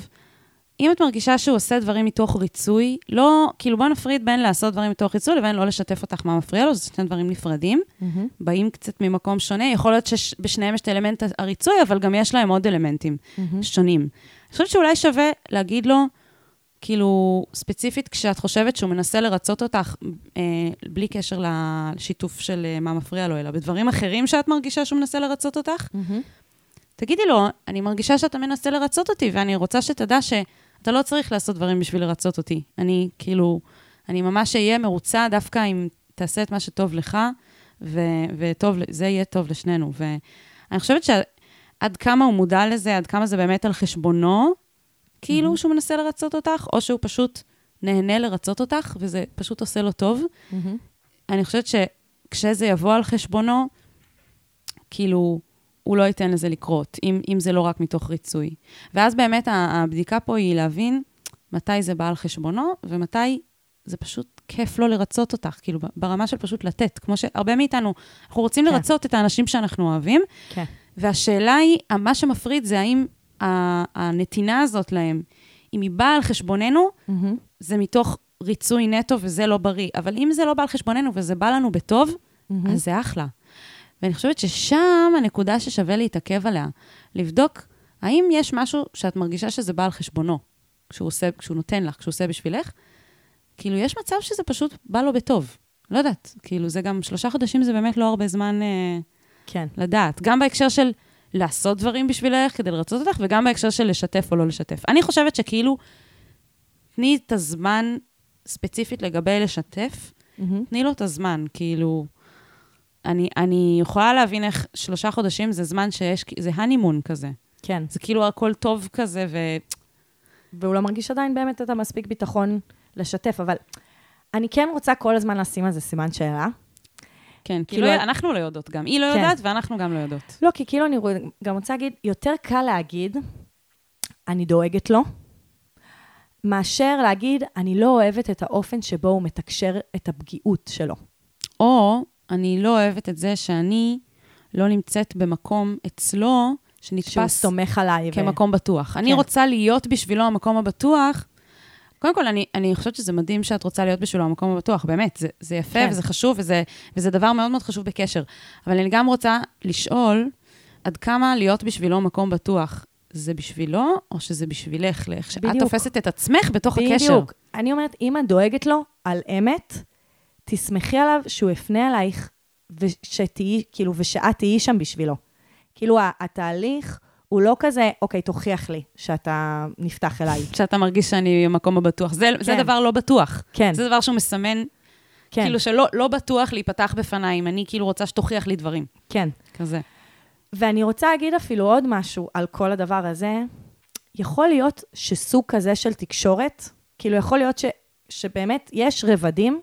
אם את מרגישה שהוא עושה דברים מתוך ריצוי, לא, כאילו בוא נפריד בין לעשות דברים מתוך ריצוי, לבין לא לשתף אותך מה מפריע לו, זה שני דברים נפרדים, באים קצת ממקום שונה, יכול להיות שבשניהם יש את האלמנט הריצוי, אבל גם יש להם עוד אלמנטים שונים. אני חושבת שאולי שווה להגיד לו, כאילו, ספציפית, כשאת חושבת שהוא מנסה לרצות אותך, בלי קשר לשיתוף של מה מפריע לו, אלא בדברים אחרים שאת מרגישה שהוא מנסה לרצות אותך, תגידי לו, אני מרגישה שאתה מנסה לרצות אותי, ואני רוצה שתדע שאתה לא צריך לעשות דברים בשביל לרצות אותי. אני, כאילו, אני ממש אהיה מרוצה דווקא אם תעשה את מה שטוב לך, וזה יהיה טוב לשנינו. ואני חושבת שעד כמה הוא מודע לזה, עד כמה זה באמת על חשבונו, כאילו שהוא מנסה לרצות אותך, או שהוא פשוט נהנה לרצות אותך, וזה פשוט עושה לו טוב. אני חושבת שכשזה יבוא על חשבונו, כאילו, הוא לא ייתן לזה לקרות, אם זה לא רק מתוך ריצוי. ואז באמת הבדיקה פה היא להבין מתי זה בא על חשבונו, ומתי זה פשוט כיף לו לרצות אותך, כאילו, ברמה של פשוט לתת, כמו שהרבה מאיתנו, אנחנו רוצים לרצות את האנשים שאנחנו אוהבים, והשאלה היא, מה שמפריד זה האם הנתינה הזאת להם, אם היא באה על חשבוננו, זה מתוך ריצוי נטו וזה לא בריא. אבל אם זה לא בא על חשבוננו וזה בא לנו בטוב, אז זה אחלה. ואני חושבת ששם הנקודה ששווה להתעכב עליה, לבדוק האם יש משהו שאת מרגישה שזה בא על חשבונו, כשהוא נותן לך, כשהוא עושה בשבילך, כאילו יש מצב שזה פשוט בא לו בטוב. לא יודעת, כאילו זה גם 3 חודשים, זה באמת לא הרבה זמן לדעת. גם בהקשר של לעשות דברים בשבילך כדי לרצות אותך, וגם בהקשר של לשתף או לא לשתף. אני חושבת שכאילו, תני את הזמן ספציפית לגבי לשתף, תני לו את הזמן, כאילו, אני יכולה להבין איך 3 חודשים זה זמן שיש, זה הנימון כזה. כן. זה כאילו הכל טוב כזה, והוא לא מרגיש עדיין באמת את המספיק ביטחון לשתף, אבל אני כן רוצה כל הזמן לשים על זה סימן שאלה, כן, כאילו אנחנו לא יודעות גם. היא לא יודעת ואנחנו גם לא יודעות. לא, כי כאילו אני גם רוצה להגיד, יותר קל להגיד, אני דואגת לו, מאשר להגיד, אני לא אוהבת את האופן שבו הוא מתקשר את הפגיעות שלו. או, אני לא אוהבת את זה שאני לא נמצאת במקום אצלו שנתפס סומך עליי. כמקום בטוח. אני רוצה להיות בשבילו המקום הבטוח. קודם כל, אני חושבת שזה מדהים שאת רוצה להיות בשבילו המקום הבטוח. באמת, זה יפה וזה חשוב, וזה דבר מאוד מאוד חשוב בקשר. אבל אני גם רוצה לשאול, עד כמה להיות בשבילו מקום בטוח, זה בשבילו, או שזה בשבילך, לאיך שאת תופסת את עצמך בתוך הקשר. בדיוק. אני אומרת, אם את דואגת לו על אמת, תסמכי עליו שהוא יפנה עלייך, ושאת תהיי שם בשבילו. כאילו, התהליך הוא לא כזה, אוקיי, תוכיח לי שאתה נפתח אליי. שאתה מרגיש שאני במקום הבטוח. זה דבר לא בטוח. כן. זה דבר שהוא מסמן, כאילו שלא בטוח להיפתח בפניים. אני כאילו רוצה שתוכיח לי דברים. כן. כזה. ואני רוצה להגיד אפילו עוד משהו על כל הדבר הזה. יכול להיות שסוג כזה של תקשורת, כאילו יכול להיות שבאמת יש רבדים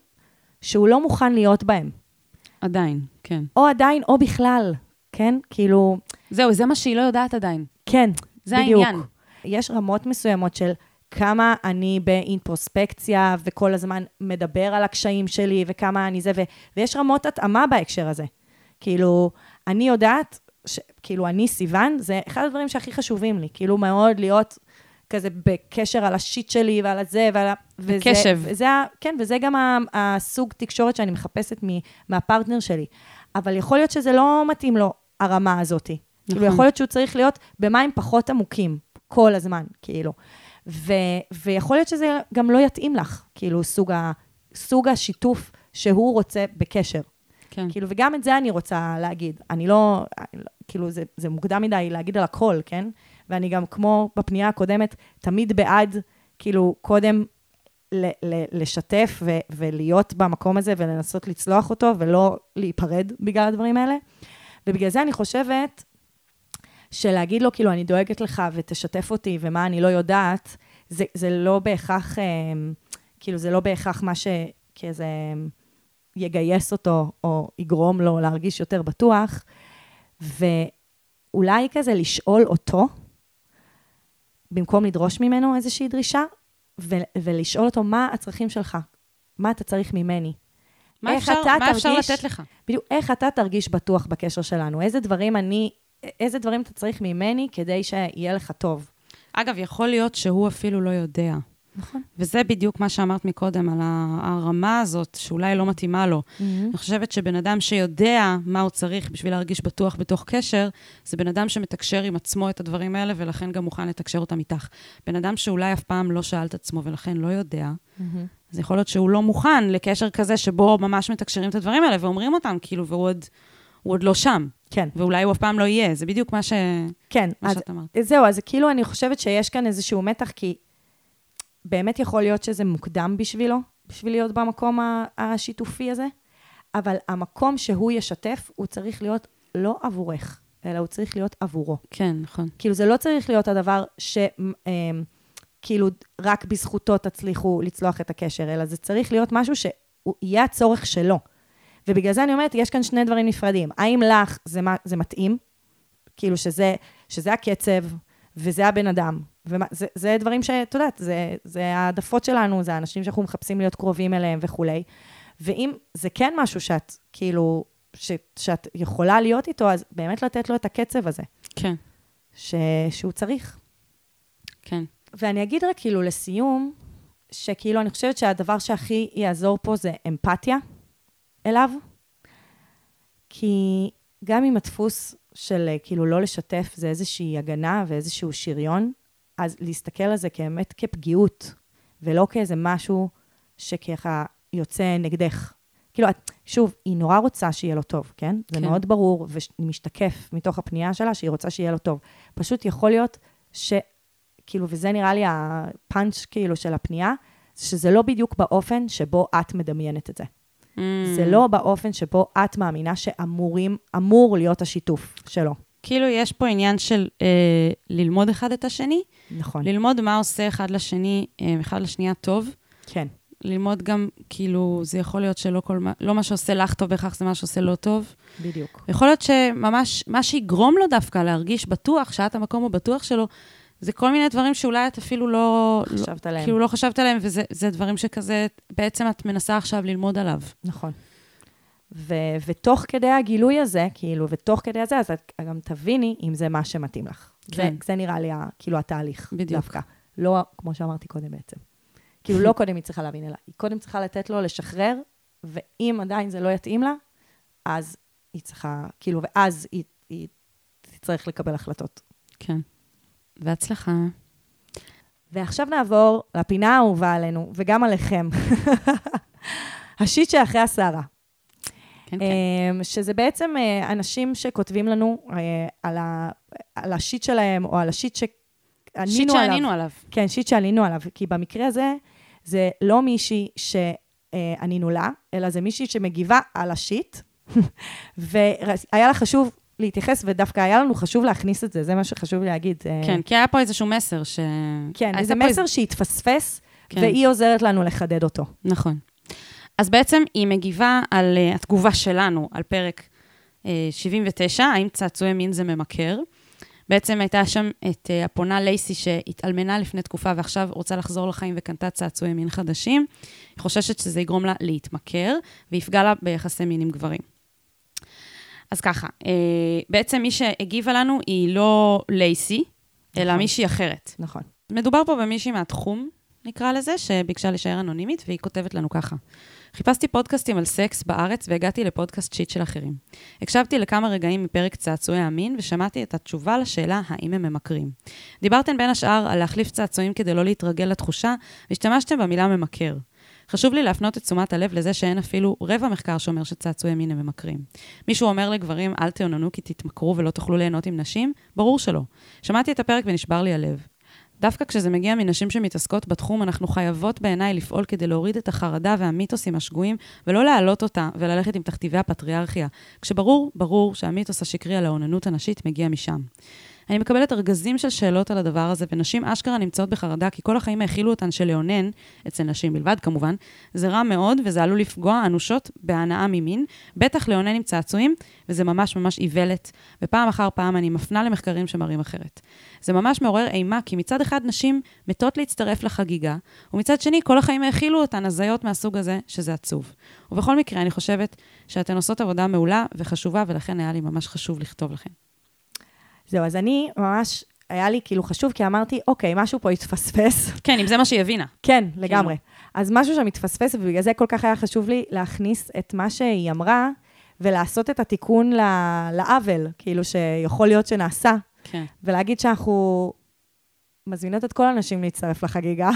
שהוא לא מוכן להיות בהם. עדיין, כן. או עדיין, או בכלל, כן? כאילו... זהו, זה מה שהיא לא יודעת עדיין. כן, זה בדיוק. העניין. יש רמות מסוימות של כמה אני באינטרוספקציה, וכל הזמן מדבר על הקשיים שלי, וכמה אני זה, ויש רמות התאמה בהקשר הזה. כאילו... אני יודעת, כאילו אני סיוון, זה אחד הדברים שהכי חשובים לי, כאילו מאוד להיות כזה בקשר על השיט שלי ועל הזה, בקשב. כן, וזה גם הסוג תקשורת שאני מחפשת מהפרטנר שלי. אבל יכול להיות שזה לא מתאים לו הרמה הזאת. כאילו יכול להיות שהוא צריך להיות במים פחות עמוקים, כל הזמן, כאילו. ויכול להיות שזה גם לא יתאים לך, כאילו סוג השיתוף שהוא רוצה בקשר. כאילו, וגם את זה אני רוצה להגיד. אני לא, כאילו, זה מוקדם מדי להגיד על הכל, כן? ואני גם, כמו בפנייה הקודמת, תמיד בעד, כאילו, קודם לשתף ולהיות במקום הזה ולנסות לצלוח אותו ולא להיפרד בגלל הדברים האלה. ובגלל זה אני חושבת שלהגיד לו, כאילו, אני דואגת לך ותשתף אותי ומה אני לא יודעת, זה לא בהכרח, כאילו, זה לא בהכרח מה שכזה... יגייס אותו, או יגרום לו להרגיש יותר בטוח, ואולי כזה לשאול אותו, במקום לדרוש ממנו איזושהי דרישה, ולשאול אותו מה הצרכים שלך, מה אתה צריך ממני, מה אפשר לתת לך? בדיוק, איך אתה תרגיש בטוח בקשר שלנו, איזה דברים אתה צריך ממני, כדי שיהיה לך טוב. אגב, יכול להיות שהוא אפילו לא יודע. נכון. וזה בדיוק מה שאמרת מקודם על הרמה הזאת, שאולי לא מתאימה לו. אני חושבת שבן אדם שיודע מה הוא צריך בשביל להרגיש בטוח בתוך קשר, זה בן אדם שמתקשר עם עצמו את הדברים האלה, ולכן גם מוכן לתקשר אותם איתך. בן אדם שאולי אף פעם לא שאל את עצמו, ולכן לא יודע, אז יכול להיות שהוא לא מוכן לקשר כזה, שבו ממש מתקשרים את הדברים האלה, ואומרים אותם, כאילו, והוא עוד לא שם. כן. ואולי הוא אף פעם לא יהיה. זה בדיוק מה שאת אמרת. זהו, אז כאילו אני חושבת שיש כאן איזשהו מתח, כי באמת יכול להיות שזה מוקדם בשבילו, בשביל להיות במקום השיתופי הזה, אבל המקום שהוא ישתף, הוא צריך להיות לא עבורך, אלא הוא צריך להיות עבורו. כן, נכון. כאילו זה לא צריך להיות הדבר שכאילו רק בזכותו תצליחו לצלוח את הקשר, אלא זה צריך להיות משהו שהוא יהיה הצורך שלו. ובגלל זה אני אומרת, יש כאן שני דברים נפרדים. האם לך זה מתאים? כאילו שזה הקצב, וזה הבן אדם. וזה דברים שאת יודעת, זה העדפות שלנו, זה האנשים שאנחנו מחפשים להיות קרובים אליהם וכולי. ואם זה כן משהו שאת, כאילו, שאת יכולה להיות איתו, אז באמת לתת לו את הקצב הזה. כן. שהוא צריך. כן. ואני אגיד רק כאילו לסיום, שכאילו אני חושבת שהדבר שהכי יעזור פה זה אמפתיה אליו. כי גם אם הדפוס של כאילו לא לשתף זה איזושהי הגנה ואיזשהו שריון, אז להסתכל על זה כאמת כפגיעות, ולא כאיזה משהו שככה יוצא נגדך. כאילו, שוב, היא נורא רוצה שיהיה לו טוב, כן? זה מאוד ברור, ומשתקף מתוך הפנייה שלה שהיא רוצה שיהיה לו טוב. פשוט יכול להיות שכאילו, וזה נראה לי הפאנץ' כאילו של הפנייה, שזה לא בדיוק באופן שבו את מדמיינת את זה. זה לא באופן שבו את מאמינה שאמור להיות השיתוף שלו. כאילו יש פה עניין של ללמוד אחד את השני. נכון. ללמוד מה עושה אחד לשנייה טוב. כן. ללמוד גם, כאילו, זה יכול להיות שלא לא מה שעושה לך טוב בכך, זה מה שעושה לא טוב. בדיוק. יכול להיות שממש, מה שיגרום לו דווקא להרגיש בטוח, שאת המקום הוא בטוח שלו, זה כל מיני דברים שאולי את אפילו לא... חשבת עליהם. כאילו לא חשבת עליהם, וזה דברים שכזה, בעצם את מנסה עכשיו ללמוד עליו. נכון. ותוך כדי הגילוי הזה, כאילו, ותוך כדי הזה, אז את גם תביני אם זה מה שמתאים לך. כן. זה נראה לי, כאילו, התהליך דווקא. לא, כמו שאמרתי קודם בעצם. כאילו, לא קודם היא צריכה להבין אליה. היא קודם צריכה לתת לו לשחרר, ואם עדיין זה לא יתאים לה, אז היא צריכה, כאילו, ואז היא תצטרך לקבל החלטות. כן. והצלחה. ועכשיו נעבור לפינה האהובה עלינו, וגם עליכם. השיט שאחרי הסערה. כן, כן. שזה בעצם אנשים שכותבים לנו על השיט שלהם, או על השיט שענינו עליו. כן, שיט שענינו עליו. כי במקרה הזה, זה לא מישהי שענינו לה, אלא זה מישהי שמגיבה על השיט, והיה לה חשוב להתייחס, ודווקא היה לנו חשוב להכניס את זה, זה מה שחשוב להגיד. כן, כי היה פה איזשהו מסר ש... כן, איזה מסר שהתפספס, והיא עוזרת לנו לחדד אותו. נכון. אז בעצם היא מגיבה על התגובה שלנו, על פרק 79, האם צעצועי מין זה ממכר. בעצם הייתה שם את הפונה לייסי שהתאלמנה לפני תקופה, ועכשיו רוצה לחזור לחיים וקנתה צעצועי מין חדשים. היא חוששת שזה יגרום לה להתמכר, ויפגע לה ביחסי מין עם גברים. אז ככה, בעצם מי שהגיבה לנו היא לא לייסי, אלא מישהי אחרת. נכון. מדובר פה במישהי מהתחום, נקרא לזה, שביקשה להישאר אנונימית, והיא כותבת לנו ככה. חיפשתי פודקאסטים על סקס בארץ, והגעתי לפודקאסט שיט של אחרים. הקשבתי לכמה רגעים מפרק צעצועי המין, ושמעתי את התשובה לשאלה האם הם ממכרים. דיברתם בין השאר על להחליף צעצועים כדי לא להתרגל לתחושה, והשתמשתם במילה ממכר. חשוב לי להפנות את תשומת הלב לזה שאין אפילו רבע מחקר שאומר שצעצועי מין הם ממכרים. מישהו אומר לגברים, אל תעוננו כי תתמכרו ולא תוכלו ליהנות עם נשים? ברור שלא. שמעתי את הפרק ונשבר לי הלב. דווקא כשזה מגיע מנשים שמתעסקות בתחום, אנחנו חייבות בעיניי לפעול כדי להוריד את החרדה והמיתוסים השגויים, ולא להעלות אותה וללכת עם תכתיבי הפטריארכיה, כשברור, ברור שהמיתוס השקרי על העוננות הנשית מגיע משם. אני מקבלת ארגזים של שאלות על הדבר הזה, ונשים אשכרה נמצאות בחרדה, כי כל החיים האכילו אותן של לעונן, אצל נשים בלבד כמובן, זה רע מאוד, וזה עלול לפגוע אנושות בהנאה ממין, בטח לעונן עם צעצועים, וזה ממש ממש איוולת, ופעם אחר פעם אני מפנה למחקרים שמראים אחרת. זה ממש מעורר אימה, כי מצד אחד נשים מתות להצטרף לחגיגה, ומצד שני כל החיים האכילו אותן הזיות מהסוג הזה, שזה עצוב. ובכל מקרה אני חושבת שאתן עושות עבודה מעולה וחשובה, ולכן היה לי ממש חשוב לכתוב לכן. זהו, אז אני ממש, היה לי כאילו חשוב, כי אמרתי, אוקיי, משהו פה התפספס. כן, אם זה מה שהיא הבינה. כן, לגמרי. אז משהו שם התפספס, ובגלל זה כל כך היה חשוב לי להכניס את מה שהיא אמרה, ולעשות את התיקון לעוול, כאילו שיכול להיות שנעשה. כן. ולהגיד שאנחנו מזמינות את כל האנשים להצטרף לחגיגה.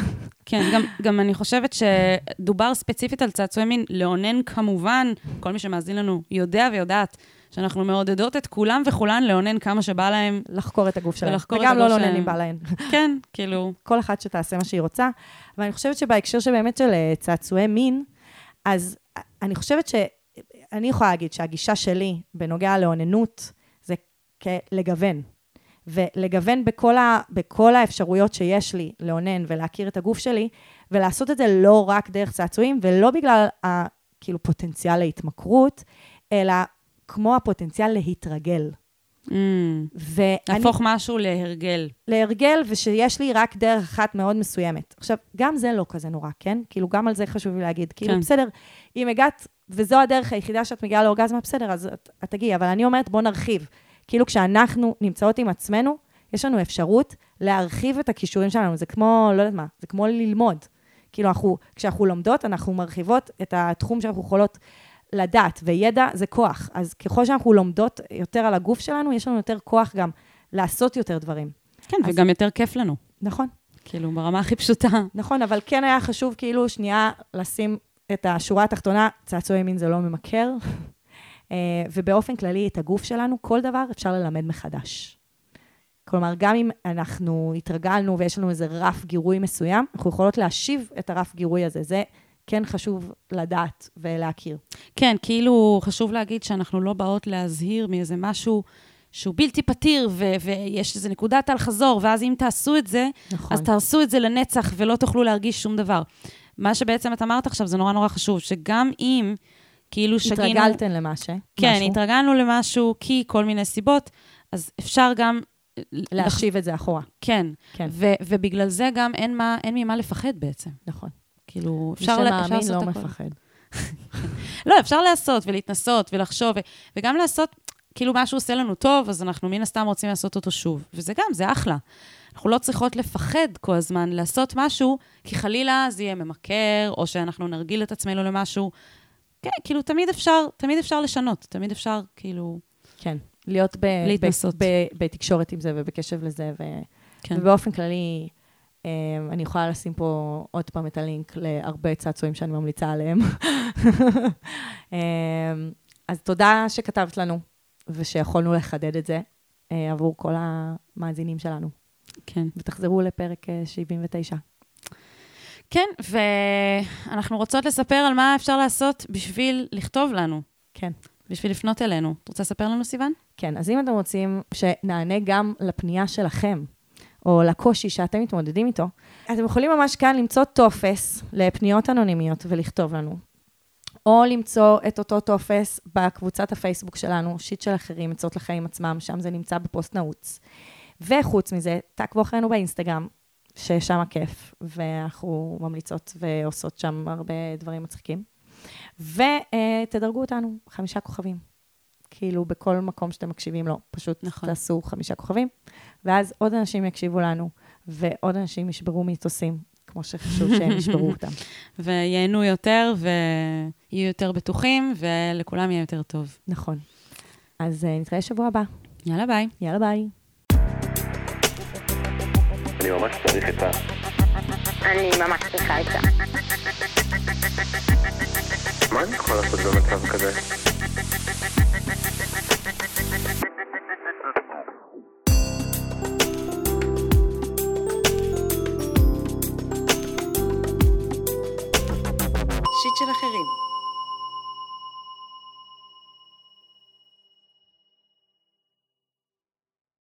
כן, גם אני חושבת שדובר ספציפית על צעצועי מין, לעונן כמובן, כל מי שמאזין לנו יודע ויודעת, שאנחנו מעודדות את כולם וכולן לעונן כמה שבא להם. לחקור את הגוף שלהם. וגם לא לעונן אם בא להן. כן, כאילו. כל אחת שתעשה מה שהיא רוצה. אבל אני חושבת שבהקשר שבאמת של צעצועי מין, אז אני חושבת שאני יכולה להגיד שהגישה שלי בנוגע לעוננות, זה לגוון. ולגוון בכל האפשרויות שיש לי לעונן ולהכיר את הגוף שלי, ולעשות את זה לא רק דרך צעצועים, ולא בגלל כאילו פוטנציאל להתמכרות, אלא כמו הפוטנציאל להתרגל. להפוך משהו להרגל. להרגל, ושיש לי רק דרך אחת מאוד מסוימת. עכשיו, גם זה לא כזה נורא, כן? כאילו, גם על זה חשוב לי להגיד. כאילו, בסדר, אם הגעת, וזו הדרך היחידה שאת מגיעה לאורגזמה, בסדר, אז את תגיעי. אבל אני אומרת, בוא נרחיב. כאילו, כשאנחנו נמצאות עם עצמנו, יש לנו אפשרות להרחיב את הכישורים שלנו. זה כמו, לא יודעת מה, זה כמו ללמוד. כאילו, כשאנחנו לומדות, אנחנו מרחיבות את התחום שאנחנו יכולות לדעת, וידע זה כוח. אז ככל שאנחנו לומדות יותר על הגוף שלנו, יש לנו יותר כוח גם לעשות יותר דברים. כן, אז... וגם יותר כיף לנו. נכון. כאילו, ברמה הכי פשוטה. נכון, אבל כן היה חשוב כאילו שנייה לשים את השורה התחתונה, צעצועי מין זה לא ממכר, ובאופן כללי את הגוף שלנו, כל דבר אפשר ללמד מחדש. כלומר, גם אם אנחנו התרגלנו ויש לנו איזה רף גירוי מסוים, אנחנו יכולות להשיב את הרף גירוי הזה. זה כן חשוב לדעת ולהכיר. כן, כאילו חשוב להגיד שאנחנו לא באות להזהיר מאיזה משהו שהוא בלתי פתיר, ויש איזה נקודת על חזור, ואז אם תעשו את זה, נכון. אז תעשו את זה לנצח, ולא תוכלו להרגיש שום דבר. מה שבעצם את אמרת עכשיו, זה נורא נורא חשוב, שגם אם כאילו שגינו... התרגלתן למשהו. כן, התרגלנו למשהו, כי כל מיני סיבות, אז אפשר גם... להשיב את זה אחורה. כן, כן. ובגלל זה גם אין ממה לפחד בעצם. נכון. כאילו, אפשר לעשות הכל. מי שמאמין לא מפחד. לא, אפשר לעשות ולהתנסות ולחשוב, וגם לעשות, כאילו משהו עושה לנו טוב, אז אנחנו מן הסתם רוצים לעשות אותו שוב. וזה גם, זה אחלה. אנחנו לא צריכות לפחד כל הזמן לעשות משהו, כי חלילה זה יהיה ממכר, או שאנחנו נרגיל את עצמנו למשהו. כן, כאילו תמיד אפשר לשנות, תמיד אפשר, כאילו... כן, להיות בתקשורת עם זה ובקשב לזה, ובאופן כללי... אני יכולה לשים פה עוד פעם את הלינק להרבה צעצועים שאני ממליצה עליהם. אז תודה שכתבת לנו, ושיכולנו לחדד את זה עבור כל המאזינים שלנו. כן. ותחזרו לפרק 79. כן, ואנחנו רוצות לספר על מה אפשר לעשות בשביל לכתוב לנו. כן. בשביל לפנות אלינו. את רוצה לספר לנו, סיוון? כן, אז אם אתם רוצים שנענה גם לפנייה שלכם, או לקושי שאתם מתמודדים איתו, אתם יכולים ממש כאן למצוא טופס לפניות אנונימיות ולכתוב לנו. או למצוא את אותו טופס בקבוצת הפייסבוק שלנו, שיט של אחרים, עצות לחיים עצמם, שם זה נמצא בפוסט נעוץ. וחוץ מזה, תעקבו אחרינו באינסטגרם, ששם הכיף, ואנחנו ממליצות ועושות שם הרבה דברים מצחיקים. ותדרגו אותנו, 5 כוכבים. כאילו בכל מקום שאתם מקשיבים לו, פשוט תעשו 5 כוכבים, ואז עוד אנשים יקשיבו לנו, ועוד אנשים ישברו מיתוסים, כמו שחשוב שהם ישברו אותם. וייהנו יותר, ויהיו יותר בטוחים, ולכולם יהיה יותר טוב. נכון. אז נתראה שבוע הבא. יאללה ביי. יאללה ביי. אני ממש צריך את זה. אני ממש צריכה את זה. מה אני יכולה לעשות במצב כזה? שיט של אחרים.